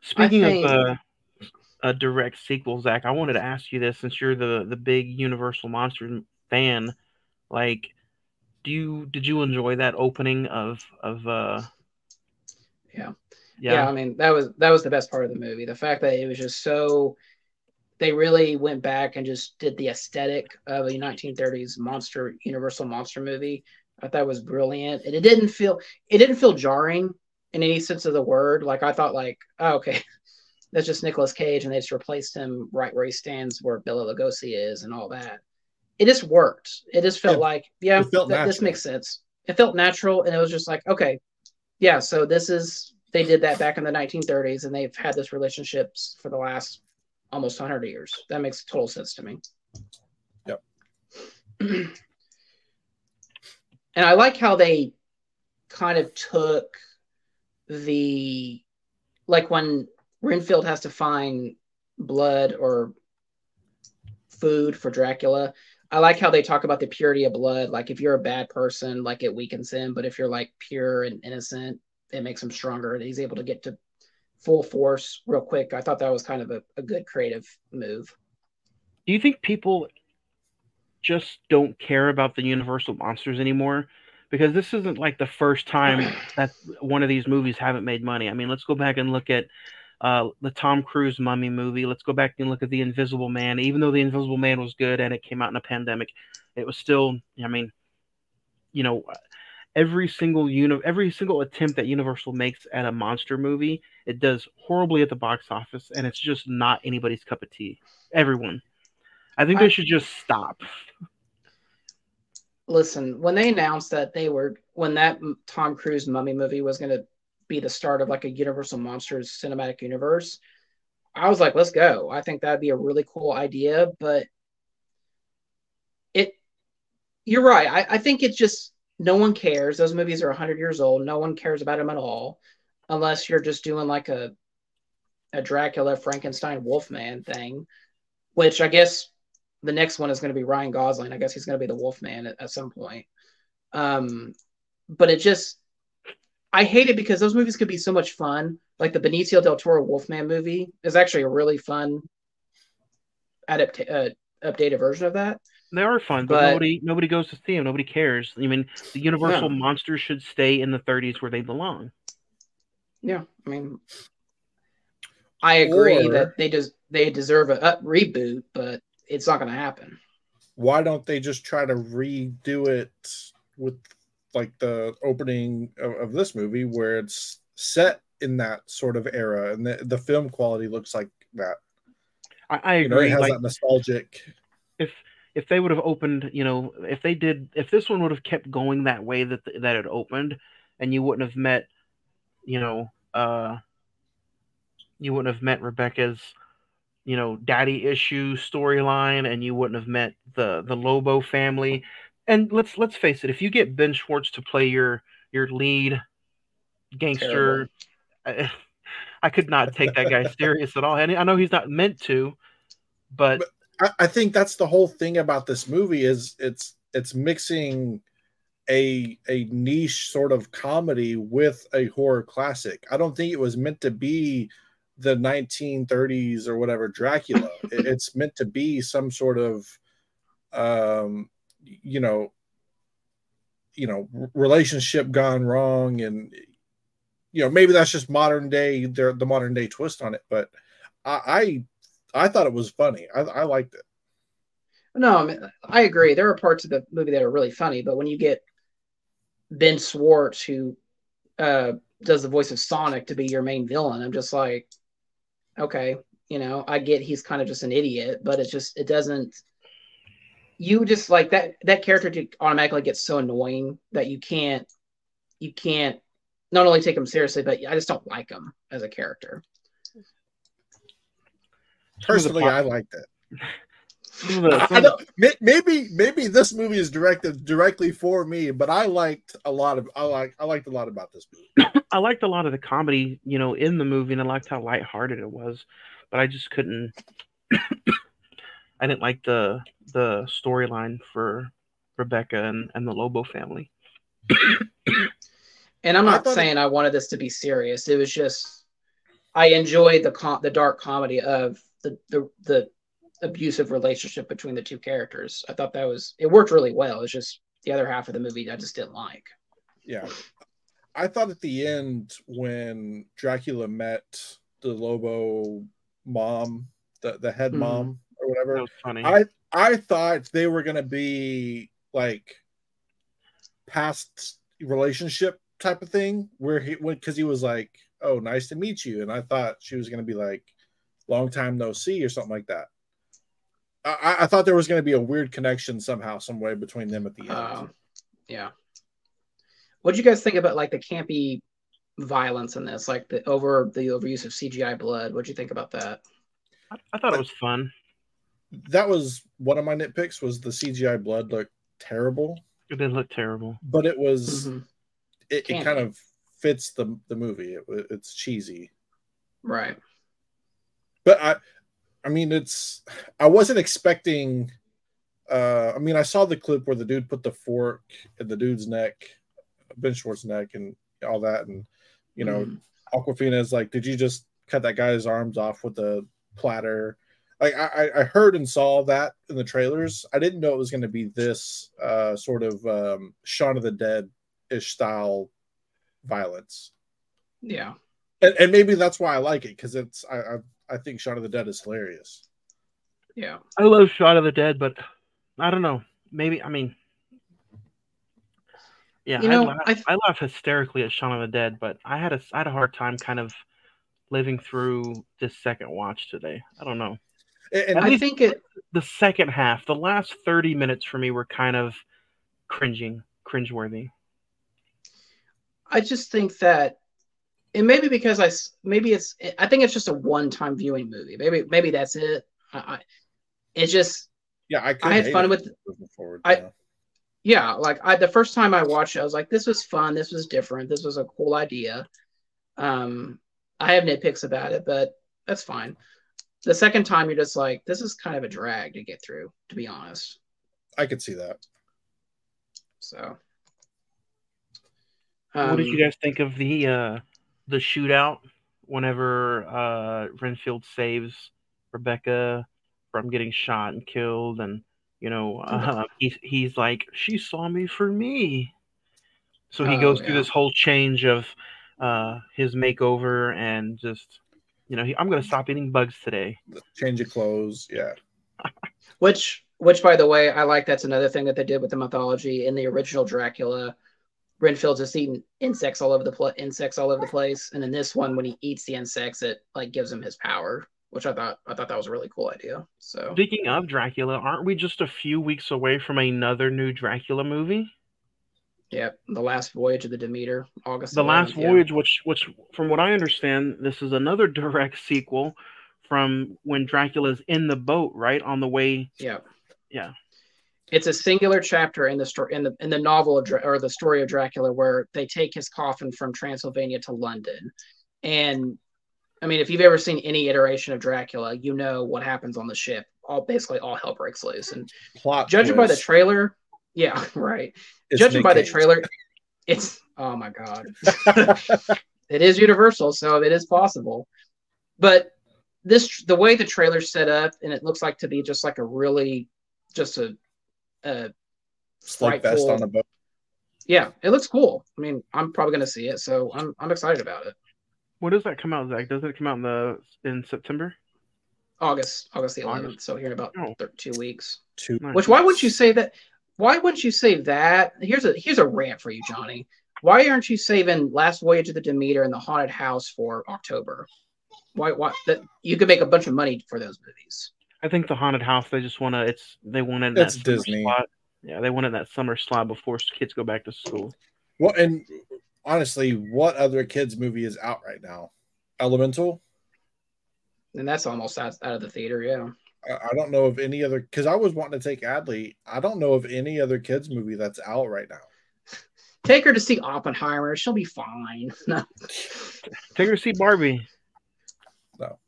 Speaking of. A direct sequel, Zach, I wanted to ask you this, since you're the big Universal Monsters fan. Like, did you enjoy that opening of Yeah, I mean, that was the best part of the movie. The fact that it was just so, they really went back and just did the aesthetic of a 1930s Universal monster movie. I thought it was brilliant, and it didn't feel jarring in any sense of the word. Like, I thought, like, oh, okay. That's just Nicolas Cage, and they just replaced him right where he stands, where Bela Lugosi is, and all that. It just worked. It just felt this makes sense. It felt natural, and it was just like, okay, yeah. So they did that back in the 1930s, and they've had this relationship for the last almost 100 years. That makes total sense to me. Yep. And I like how they kind of took the, like, when Renfield has to find blood or food for Dracula, I like how they talk about the purity of blood. Like, if you're a bad person, like, it weakens him, but if you're like pure and innocent, it makes him stronger, and he's able to get to full force real quick. I thought that was kind of a good creative move. Do you think people just don't care about the Universal monsters anymore? Because this isn't like the first time that one of these movies haven't made money. I mean, let's go back and look at the Tom Cruise Mummy movie. Let's go back and look at The Invisible Man. Even though The Invisible Man was good and it came out in a pandemic, it was still, I mean, every single attempt that Universal makes at a monster movie, it does horribly at the box office, and it's just not anybody's cup of tea. Everyone. I think they should just stop. Listen, when they announced that when that Tom Cruise Mummy movie was going to be the start of like a Universal Monsters cinematic universe, I was like, let's go. I think that'd be a really cool idea, but you're right. I think it's just, no one cares. Those movies are 100 years old. No one cares about them at all, unless you're just doing like a Dracula, Frankenstein, Wolfman thing, which I guess the next one is going to be Ryan Gosling. I guess he's going to be the Wolfman at some point. But it just, I hate it because those movies could be so much fun. Like the Benicio del Toro Wolfman movie is actually a really fun updated version of that. They are fun, but nobody goes to see them. Nobody cares. I mean, the Universal monsters should stay in the 30s where they belong. Yeah, I mean, I agree that they deserve a reboot, but it's not going to happen. Why don't they just try to redo it with like the opening of this movie where it's set in that sort of era and the film quality looks like that? I agree. You know, it has like, that nostalgic. If they would have opened, you know, if this one would have kept going that way that it opened, and you wouldn't have met, you know, Rebecca's, you know, daddy issue storyline, and you wouldn't have met the Lobo family. And let's face it, if you get Ben Schwartz to play your lead gangster, I could not take that guy serious at all. And I know he's not meant to, but I think that's the whole thing about this movie is it's mixing a niche sort of comedy with a horror classic. I don't think it was meant to be the 1930s or whatever Dracula. It's meant to be some sort of relationship gone wrong, and you know, maybe that's just modern day, the modern day twist on it. But I thought it was funny. I liked it. No, I mean, I agree. There are parts of the movie that are really funny, but when you get Ben Schwartz, who does the voice of Sonic, to be your main villain, I'm just like, okay, you know, I get he's kind of just an idiot, but it's just, it doesn't, you just like that character automatically gets so annoying that you can't not only take him seriously, but I just don't like him as a character. Personally, I liked it. Maybe this movie is directed directly for me, but I liked a lot about this movie. I liked a lot of the comedy, you know, in the movie, and I liked how lighthearted it was. But I just couldn't. I didn't like the storyline for Rebecca and the Lobo family. And I'm not saying I wanted this to be serious. It was just I enjoyed the dark comedy of the abusive relationship between the two characters. I thought it worked really well. It's just the other half of the movie I just didn't like. Yeah, I thought at the end when Dracula met the Lobo mom, the head mom or whatever, that was funny. I thought they were gonna be like past relationship type of thing where he went, because he was like, "Oh, nice to meet you," and I thought she was gonna be like, "Long time no see" or something like that. I thought there was going to be a weird connection somehow, some way between them at the end. Yeah. What do you guys think about like the campy violence in this, like the overuse of CGI blood? What do you think about that? I thought it was fun. That was one of my nitpicks, was the CGI blood looked terrible. It did look terrible, but it was it kind of fits the movie. It's cheesy, right? But I mean, I wasn't expecting, I saw the clip where the dude put the fork in the dude's neck, Ben Schwartz's neck and all that. And, you know, Awkwafina's like, "Did you just cut that guy's arms off with a platter?" Like I heard and saw that in the trailers. I didn't know it was going to be this sort of Shaun of the Dead-ish style violence. Yeah. And maybe that's why I like it, because it's, I think Shaun of the Dead is hilarious. Yeah. I love Shaun of the Dead, but I don't know. Maybe, I mean, yeah, you know, I laugh hysterically at Shaun of the Dead, but I had a hard time kind of living through this second watch today. I don't know. And I think the second half, the last 30 minutes for me were kind of cringeworthy. I just think that, and maybe because I think it's just a one-time viewing movie. Maybe that's it. It's just, yeah. I had fun with it. The first time I watched it, I was like, "This was fun. This was different. This was a cool idea." I have nitpicks about it, but that's fine. The second time, you're just like, this is kind of a drag to get through, to be honest. I could see that. So, what did you guys think of the shootout? Whenever Renfield saves Rebecca from getting shot and killed, and you know, he's like, she saw me for me. So he goes through this whole change of his makeover and just, you know, I'm going to stop eating bugs today. Change of clothes, yeah. Which, by the way, I like. That's another thing that they did with the mythology in the original Dracula. Renfield's just eating insects all over the place, and in this one, when he eats the insects, it like gives him his power, which I thought that was a really cool idea. So, speaking of Dracula, aren't we just a few weeks away from another new Dracula movie? Yep, The Last Voyage of the Demeter, August. The 11th, Last Voyage, which from what I understand, this is another direct sequel from when Dracula's in the boat, right, on the way. Yeah. It's a singular chapter in the story, in the novel or the story of Dracula, where they take his coffin from Transylvania to London. And I mean, if you've ever seen any iteration of Dracula, you know what happens on the ship. Basically all hell breaks loose. And plot judging twist by the trailer, yeah, right. It's judging by the trailer, it's oh my god, it is Universal, so it is possible. But the way the trailer's set up, and it looks like to be just like a really just a like best on the boat. Yeah, it looks cool. I mean, I'm probably going to see it, so I'm excited about it. When does that come out, Zach? Does it come out in September? August the 11th. So here in about 2 weeks. Which why wouldn't you say that? Why wouldn't you say that? Here's a rant for you, Johnny. Why aren't you saving Last Voyage of the Demeter and The Haunted House for October? Why that you could make a bunch of money for those movies. I think The Haunted House, they want it in that summer Disney slot. Yeah, they want it in that summer slot before kids go back to school. Well, and honestly, what other kids movie is out right now? Elemental? And that's almost out of the theater, yeah. I don't know of any other, because I was wanting to take Adley. I don't know of any other kids movie that's out right now. Take her to see Oppenheimer. She'll be fine. Take her to see Barbie. No.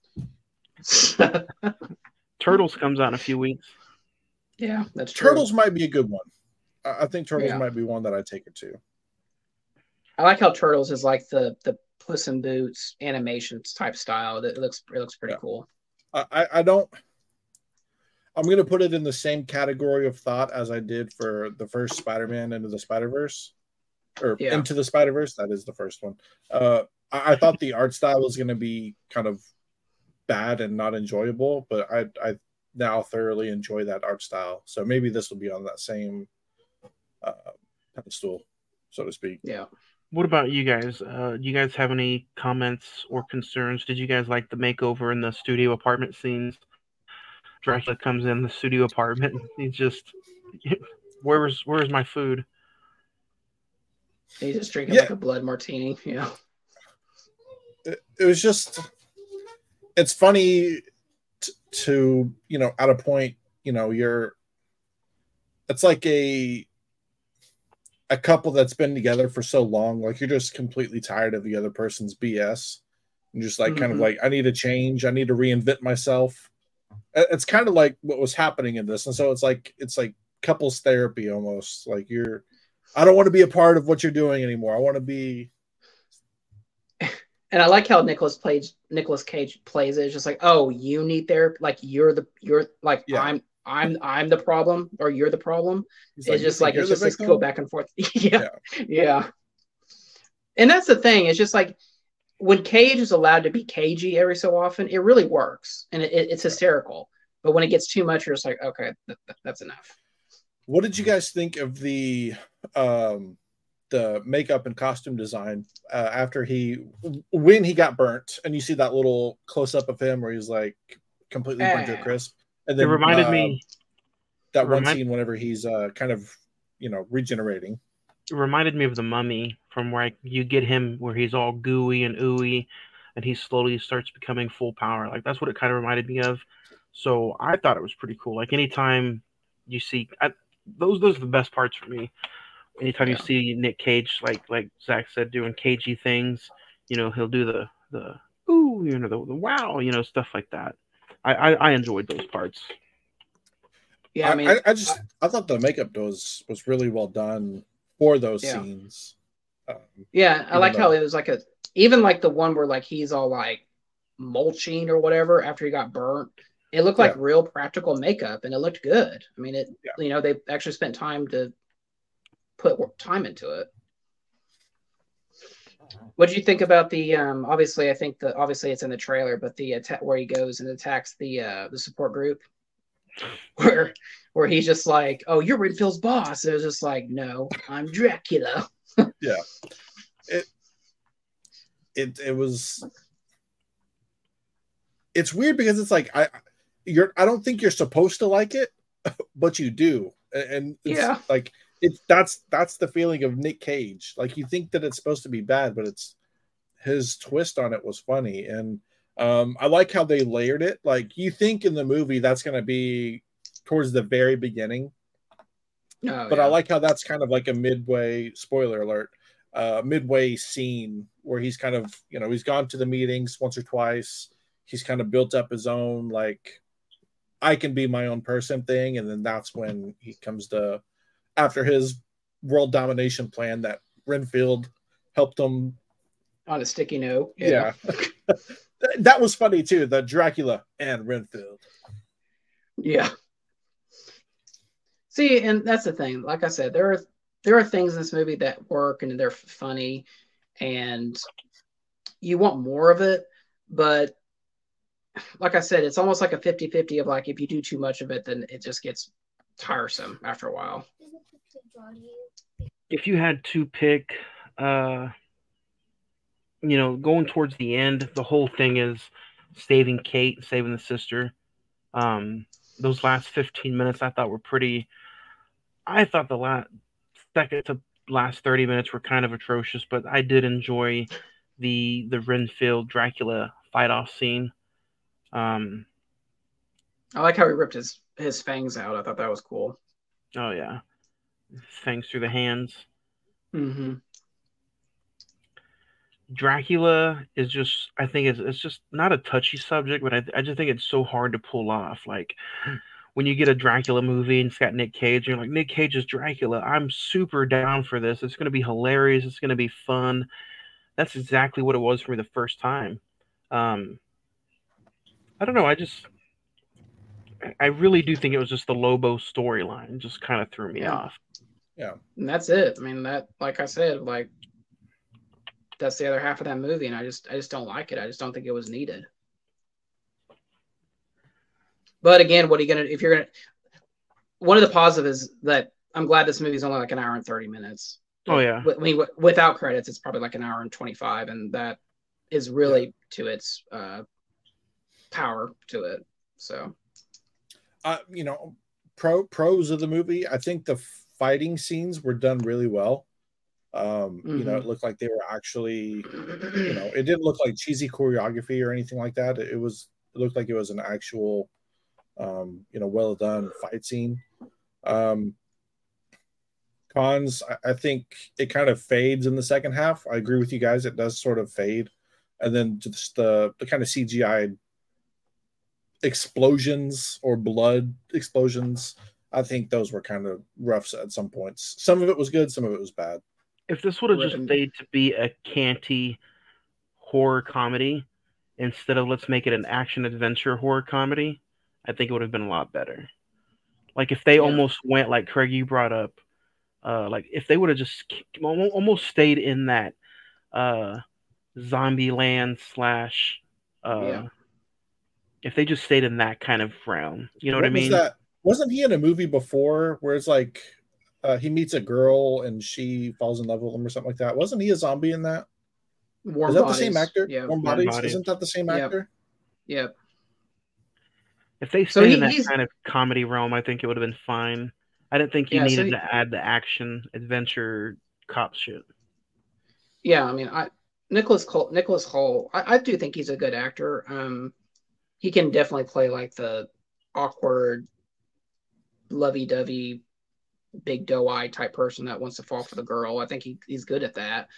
Turtles comes out in a few weeks. Yeah, that's true. Turtles might be a good one. I think Turtles might be one that I take it to. I like how Turtles is like the Puss in Boots animation type style. That looks pretty cool. I don't. I'm gonna put it in the same category of thought as I did for the first Spider-Man Into the Spider-Verse, Into the Spider-Verse. That is the first one. I thought the art style was gonna be kind of bad and not enjoyable, but I now thoroughly enjoy that art style. So maybe this will be on that same pedestal, so to speak. Yeah. What about you guys? Do you guys have any comments or concerns? Did you guys like the makeover in the studio apartment scenes? Dracula comes in the studio apartment. He's just, where's my food? He's just drinking like a blood martini. Yeah. It was just. It's funny to, you know, at a point, you know, it's like a couple that's been together for so long, like you're just completely tired of the other person's BS. And just like, kind of like, I need to change. I need to reinvent myself. It's kind of like what was happening in this. And so it's like couples therapy almost. Like I don't want to be a part of what you're doing anymore. I want to be. And I like how Nicolas Cage plays it. It's just like, oh, you need therapy. Like you're like I'm the problem, or you're the problem. It's like, just like it's just like go back and forth. yeah. And that's the thing. It's just like when Cage is allowed to be cagey every so often, it really works, and it's hysterical. But when it gets too much, you're just like, okay, that's enough. What did you guys think of the makeup and costume design after when he got burnt, and you see that little close up of him where he's like completely burnt to a crisp, and then it reminded me that one scene whenever he's kind of, you know, regenerating. It reminded me of The Mummy, from where you get him where he's all gooey and ooey, and he slowly starts becoming full power. Like that's what it kind of reminded me of. So I thought it was pretty cool. Like anytime you see those are the best parts for me. Anytime you see Nick Cage, like Zach said, doing cagey things, you know, he'll do the ooh, you know, the wow, you know, stuff like that. I enjoyed those parts. Yeah, I mean, I thought the makeup was really well done for those scenes. Yeah, I liked how it was like a, even like the one where like he's all like mulching or whatever after he got burnt. It looked like real practical makeup, and it looked good. I mean, you know, they actually spent time to put time into it. What do you think about the? Obviously, I think that obviously it's in the trailer, but the where he goes and attacks the support group, where he's just like, "Oh, you're Renfield's boss." It was just like, "No, I'm Dracula." Yeah, it was. It's weird because it's like I don't think you're supposed to like it, but you do, and it's like. That's the feeling of Nick Cage. Like you think that it's supposed to be bad, but it's his twist on it was funny, and I like how they layered it. Like you think in the movie that's going to be towards the very beginning, I like how that's kind of like a midway spoiler alert, midway scene where he's kind of he's gone to the meetings once or twice. He's kind of built up his own like I can be my own person thing, and then that's when he comes to. After his world domination plan that Renfield helped him on a sticky note. Yeah. That was funny too. The Dracula and Renfield. Yeah. See, and that's the thing. Like I said, there are things in this movie that work and they're funny and you want more of it, but like I said, it's almost like a 50-50 of like, if you do too much of it, then it just gets tiresome after a while. If you had to pick, going towards the end, the whole thing is saving Kate, saving the sister. Those last 15 minutes I thought were pretty. I thought the last second to last 30 minutes were kind of atrocious, but I did enjoy the Renfield Dracula fight off scene. I like how he ripped his fangs out. I thought that was cool. Oh yeah, fangs through the hands. Mm-hmm. Dracula is just, I think it's just not a touchy subject, but I just think it's so hard to pull off. Like when you get a Dracula movie and it's got Nick Cage, you're like, Nick Cage is Dracula. I'm super down for this. It's going to be hilarious. It's going to be fun. That's exactly what it was for me the first time. I don't know. I really do think it was just the Lobo storyline just kind of threw me off. Yeah. And that's it. I mean, that, like I said, like that's the other half of that movie. And I just don't like it. I just don't think it was needed. But again, what are you going to, if you're going to, one of the positives is that I'm glad this movie is only like an hour and 30 minutes. Oh yeah. I mean, without credits, it's probably like an hour and 25. And that is really to its power to it. So. Pros of the movie. I think the fighting scenes were done really well. It looked like they were actually, it didn't look like cheesy choreography or anything like that. It looked like it was an actual, well done fight scene. Cons, I think it kind of fades in the second half. I agree with you guys. It does sort of fade, and then just the kind of CGI. Explosions or blood explosions. I think those were kind of rough at some points. Some of it was good, some of it was bad. If this would have just stayed to be a canty horror comedy instead of let's make it an action adventure horror comedy, I think it would have been a lot better. Like if they almost went like Craig, you brought up, like if they would have just almost stayed in that zombie land / if they just stayed in that kind of realm, you know what I mean? Wasn't he in a movie before where it's like he meets a girl and she falls in love with him or something like that? Wasn't he a zombie in that? Warm Bodies. Is that the same actor? Yeah, Warm Bodies. Isn't that the same actor? Yep. If they stayed in that kind of comedy realm, I think it would have been fine. I didn't think he needed to add the action, adventure, cop shit. Yeah, I mean, Nicholas Hoult, I do think he's a good actor. He can definitely play like the awkward, lovey-dovey, big doe-eye type person that wants to fall for the girl. I think he's good at that.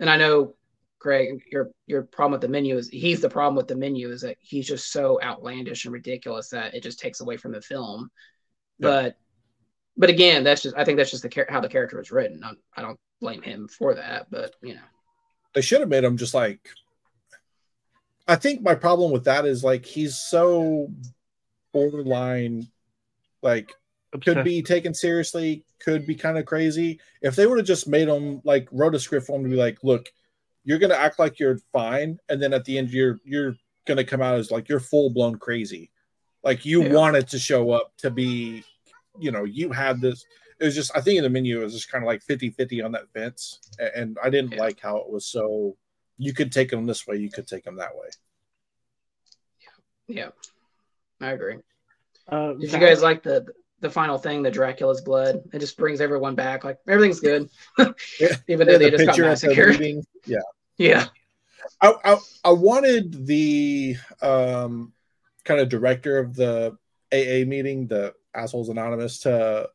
And I know Greg, your problem with the menu is that he's just so outlandish and ridiculous that it just takes away from the film. Yeah. But again, that's just, I think that's just the how the character is written. I don't blame him for that, but you know, they should have made him just like. I think my problem with that is like he's so borderline, like obsessed. Could be taken seriously, could be kind of crazy. If they would have just made him like wrote a script for him to be like, look, you're gonna act like you're fine, and then at the end you're gonna come out as like you're full blown crazy, like you wanted to show up to be. You know, you had this. It was just, I think in the menu, it was just kind of like 50-50 on that fence. And I didn't like how it was so, you could take them this way, you could take them that way. Yeah. I agree. Did you guys like the final thing, the Dracula's blood? It just brings everyone back. Like, everything's good. Even though they just got massacred. Yeah. I wanted the kind of director of the AA meeting, the Assholes Anonymous, to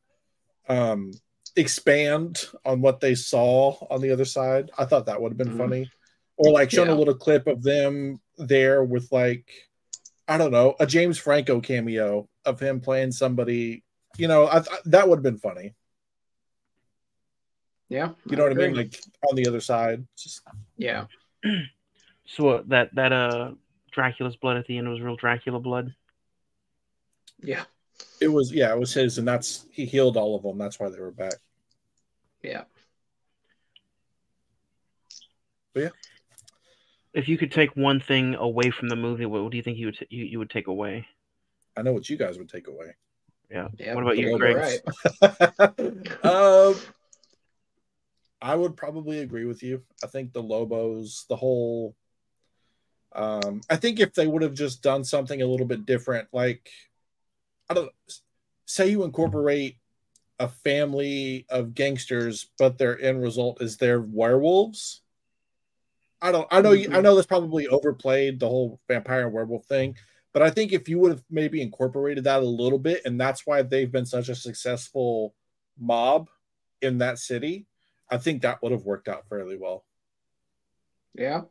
expand on what they saw on the other side. I thought that would have been funny, or like showing a little clip of them there with like, I don't know, a James Franco cameo of him playing somebody, you know, that would have been funny. Yeah. You know what I mean? Like on the other side. Just... Yeah. So that Dracula's blood at the end was real Dracula blood. Yeah. It was his, and that's, he healed all of them. That's why they were back. Yeah. But yeah. If you could take one thing away from the movie, what do you think you would take away? I know what you guys would take away. Yeah. What about you, Greg? Right. I would probably agree with you. I think the Lobos, the whole. I think if they would have just done something a little bit different, like. I don't say you incorporate a family of gangsters, but their end result is they're werewolves. I know that's probably overplayed, the whole vampire and werewolf thing, but I think if you would have maybe incorporated that a little bit, and that's why they've been such a successful mob in that city, I think that would have worked out fairly well. Yeah.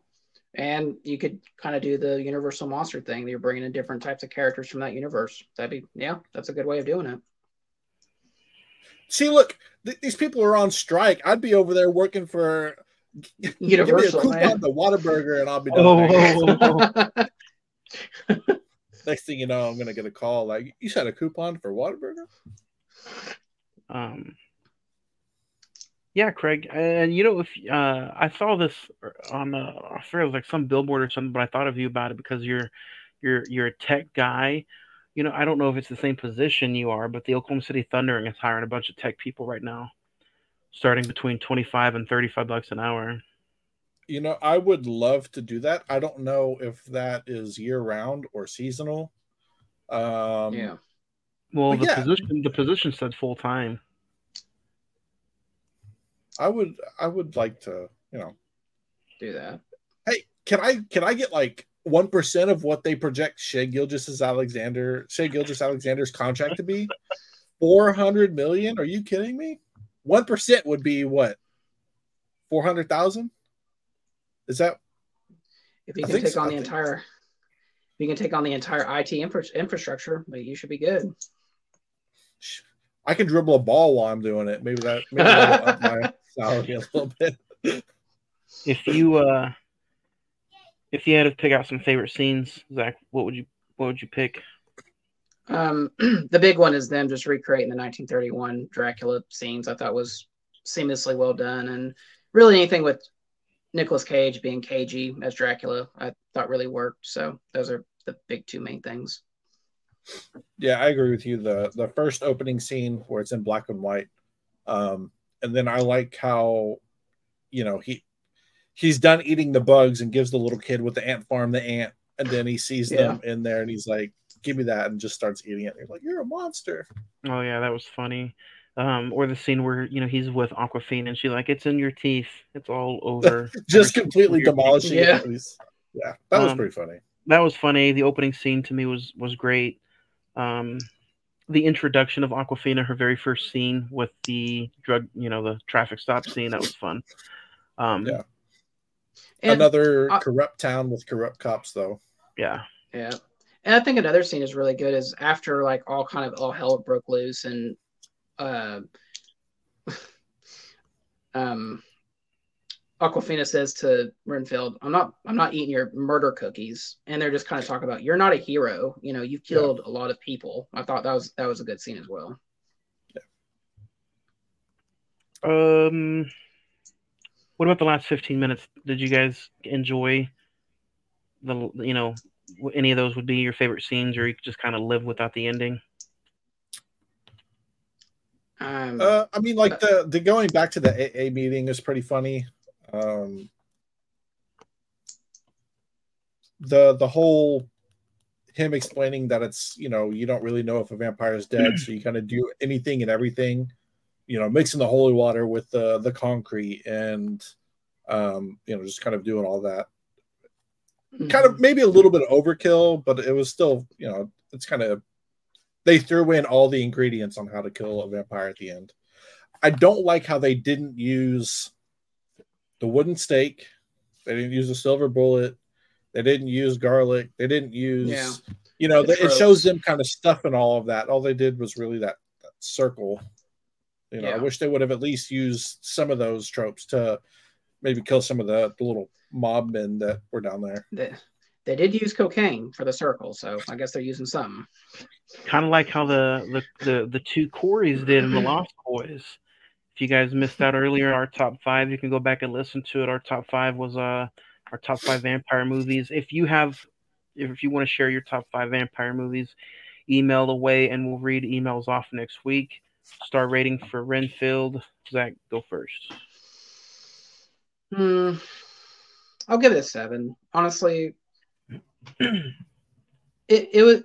And you could kind of do the universal monster thing. You're bringing in different types of characters from that universe. That's a good way of doing it. See, look, these people are on strike. I'd be over there working for Universal. Give me a coupon to Whataburger, and I'll be done. Oh. Next thing you know, I'm gonna get a call like, "You had a coupon for Whataburger?" Yeah, Craig, and you know, if I saw this on I swear it was like some billboard or something, but I thought of you about it because you're a tech guy. You know, I don't know if it's the same position you are, but the Oklahoma City Thundering is hiring a bunch of tech people right now, starting between $25 and $35 an hour. You know, I would love to do that. I don't know if that is year round or seasonal. Yeah. Well, the position said full time. I would like to, you know, do that. Hey, can I get like 1% of what they project Shea Gilgeous Alexander's contract to be? $400 million? Are you kidding me? 1% would be what? 400,000? Is that? If you can take on the entire, IT infrastructure, you should be good. I can dribble a ball while I'm doing it. Maybe that'll up my salary a little bit. If you had to pick out some favorite scenes, Zach, what would you pick? The big one is them just recreating the 1931 Dracula scenes. I thought was seamlessly well done, and really anything with Nicolas Cage being cagey as Dracula, I thought really worked. So those are the big two main things. Yeah, I agree with you. The first opening scene where it's in black and white, and then I like how, you know, he's done eating the bugs and gives the little kid with the ant farm the ant, and then he sees them in there and he's like, "Give me that," and just starts eating it. He's like, "You're a monster." Oh yeah, that was funny. Or the scene where, you know, he's with Aquafina and she's like, "It's in your teeth. It's all over." Just completely demolishing it. Yeah, that was pretty funny. That was funny. The opening scene to me was great. The introduction of Aquafina, her very first scene with the traffic stop scene, that was fun. And another corrupt town with corrupt cops, though. Yeah. Yeah. And I think another scene is really good is after like all hell broke loose and Aquafina says to Renfield, I'm not eating your murder cookies. And they're just kind of talking about, you're not a hero. You know, you killed a lot of people. I thought that was a good scene as well. Yeah. What about the last 15 minutes? Did you guys enjoy any of those would be your favorite scenes, or you could just kind of live without the ending? I mean, like the going back to the AA meeting is pretty funny. The whole him explaining that it's, you know, you don't really know if a vampire is dead, so you kind of do anything and everything, you know, mixing the holy water with the concrete and, you know, just kind of doing all that. Kind of maybe a little bit of overkill, but it was still, you know, it's kind of, they threw in all the ingredients on how to kill a vampire at the end. I don't like how they didn't use the wooden stake. They didn't use the silver bullet. They didn't use garlic. They didn't use, you know, it shows them kind of stuffing all of that. All they did was really that circle. You know, I wish they would have at least used some of those tropes to maybe kill some of the little mob men that were down there. They did use cocaine for the circle, so I guess they're using some. Kind of like how the two Corys did in The Lost Boys. If you guys missed out earlier, our top five, you can go back and listen to it. Our top five was our top five vampire movies. If you want to share your top five vampire movies, email away, and we'll read emails off next week. Star rating for Renfield. Zach, go first. I'll give it a 7. Honestly, it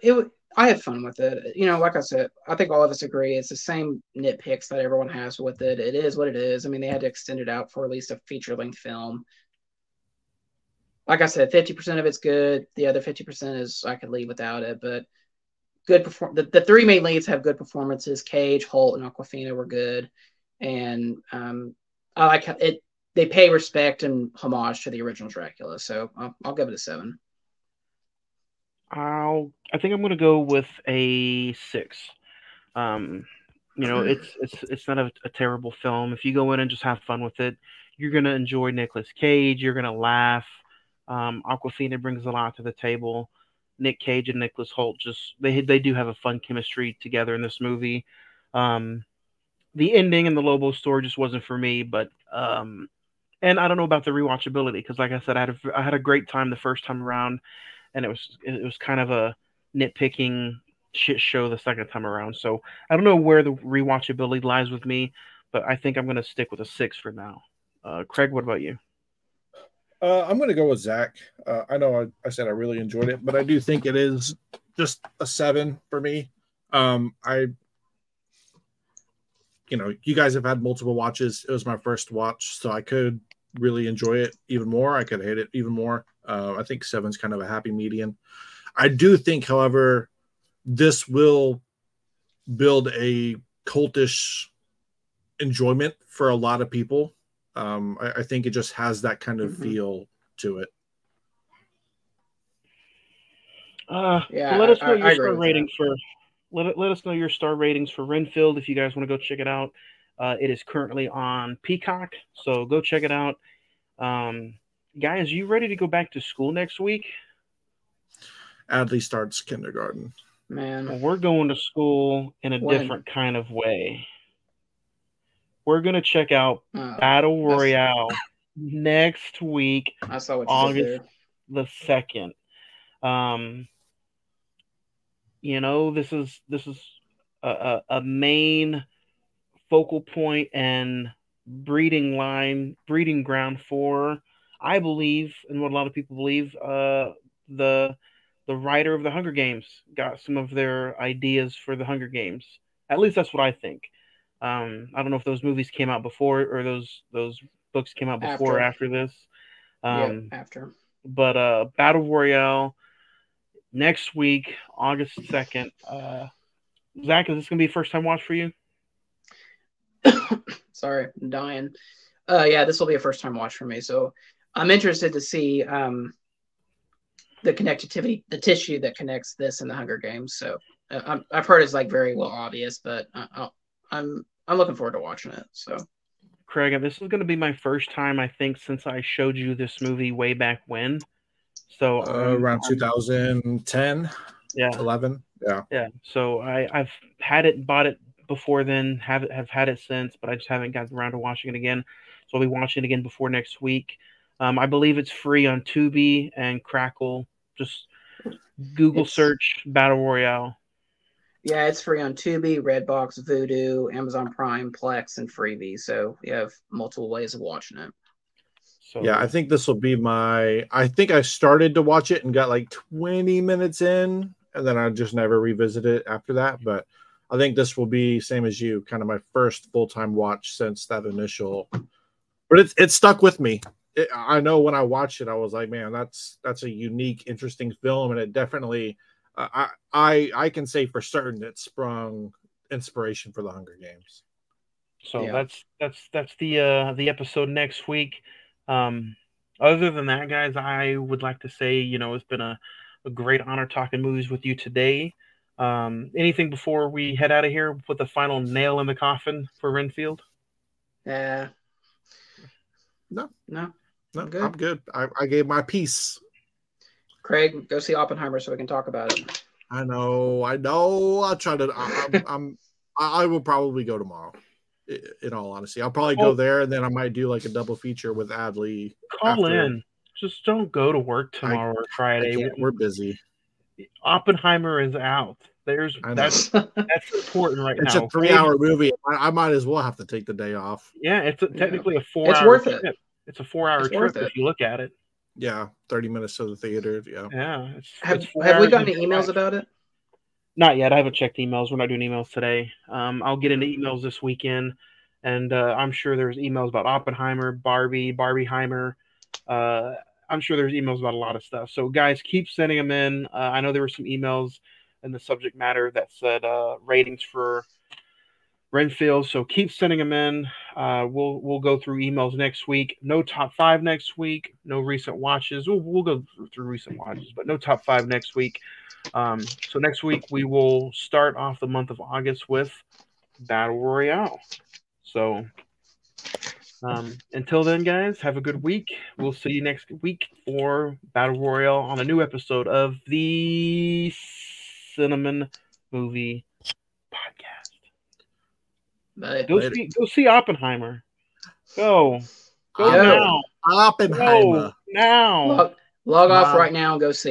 was. I had fun with it. You know, like I said, I think all of us agree. It's the same nitpicks that everyone has with it. It is what it is. I mean, they had to extend it out for at least a feature-length film. Like I said, 50% of it's good. The other 50% is I could leave without it. But good the three main leads have good performances. Cage, Holt, and Aquafina were good. And I like how it. They pay respect and homage to the original Dracula, so I'll give it a 7. I think I'm going to go with a 6. You know, it's not a terrible film. If you go in and just have fun with it, you're going to enjoy Nicolas Cage. You're going to laugh. Awkwafina brings a lot to the table. Nick Cage and Nicholas Holt they do have a fun chemistry together in this movie. The ending in the Lobo store just wasn't for me, but and I don't know about the rewatchability because, like I said, I had a great time the first time around, and it was kind of a nitpicking shit show the second time around. So I don't know where the rewatchability lies with me, but I think I'm going to stick with a 6 for now. Craig, what about you? I'm going to go with Zach. I know I said I really enjoyed it, but I do think it is just a 7 for me. You know, you guys have had multiple watches. It was my first watch, so I could really enjoy it even more. I could hate it even more. I think 7's kind of a happy median. I do think, however, this will build a cultish enjoyment for a lot of people. I think it just has that kind of feel to it. Yeah, let us know your star rating for... Let us know your star ratings for Renfield if you guys want to go check it out. It is currently on Peacock, so go check it out. Guys, you ready to go back to school next week? Adley starts kindergarten. Man, we're going to school in a different kind of way. We're going to check out Battle Royale next week, August the 2nd. You know, this is a main focal point and breeding ground for, I believe, and what a lot of people believe, the writer of the Hunger Games got some of their ideas for the Hunger Games. At least that's what I think. I don't know if those movies came out before or those books came out before after this. After. But Battle Royale. Next week, August 2nd. Zach, is this going to be a first-time watch for you? Sorry, I'm dying. Yeah, this will be a first-time watch for me. So I'm interested to see the connectivity, the tissue that connects this and the Hunger Games. So I've heard it's like very well obvious, but I'm looking forward to watching it. So, Craig, this is going to be my first time, I think, since I showed you this movie way back when. So around 2010, 11, yeah. So I've had it, bought it before then, have had it since, but I just haven't gotten around to watching it again. So I'll be watching it again before next week. I believe it's free on Tubi and Crackle. Just Google search Battle Royale. Yeah, it's free on Tubi, Redbox, Vudu, Amazon Prime, Plex, and Freevee. So you have multiple ways of watching it. So, yeah, I think this will be my... I think I started to watch it and got like 20 minutes in, and then I just never revisited it after that. But I think this will be, same as you, kind of my first full-time watch since that initial... But it stuck with me. I know when I watched it, I was like, man, that's a unique, interesting film. And it definitely, I can say for certain it sprung inspiration for the Hunger Games. So yeah. That's the episode next week. Other than that, guys, I would like to say, it's been a great honor talking movies with you today. Anything before we head out of here, put the final nail in the coffin for Renfield? Yeah. No, good. I'm good. I gave my piece. Craig, go see Oppenheimer so we can talk about it. I know. I'll try to. I will probably go tomorrow. In all honesty, I'll probably go there, and then I might do like a double feature with Adley. Call after. In. Just don't go to work tomorrow or Friday. We're busy. Oppenheimer is out. That's important right now. It's a 3-hour movie. I might as well have to take the day off. Yeah, it's technically a 4-hour. It's worth trip. It. It's a 4-hour trip if you look at it. Yeah, 30 minutes to the theater. Yeah. Yeah. Have we gotten emails about it? Not yet. I haven't checked emails. We're not doing emails today. I'll get into emails this weekend, and I'm sure there's emails about Oppenheimer, Barbie, Barbieheimer. I'm sure there's emails about a lot of stuff. So guys, keep sending them in. I know there were some emails in the subject matter that said ratings for Renfield. So keep sending them in. We'll go through emails next week. No top 5 next week. No recent watches. We'll go through recent watches, but no top 5 next week. So next week we will start off the month of August with Battle Royale. So until then, guys, have a good week. We'll see you next week for Battle Royale on a new episode of the Cinnamon Movie Podcast. Go see Oppenheimer. Go now. Oppenheimer. Go now. Log off right now and go see.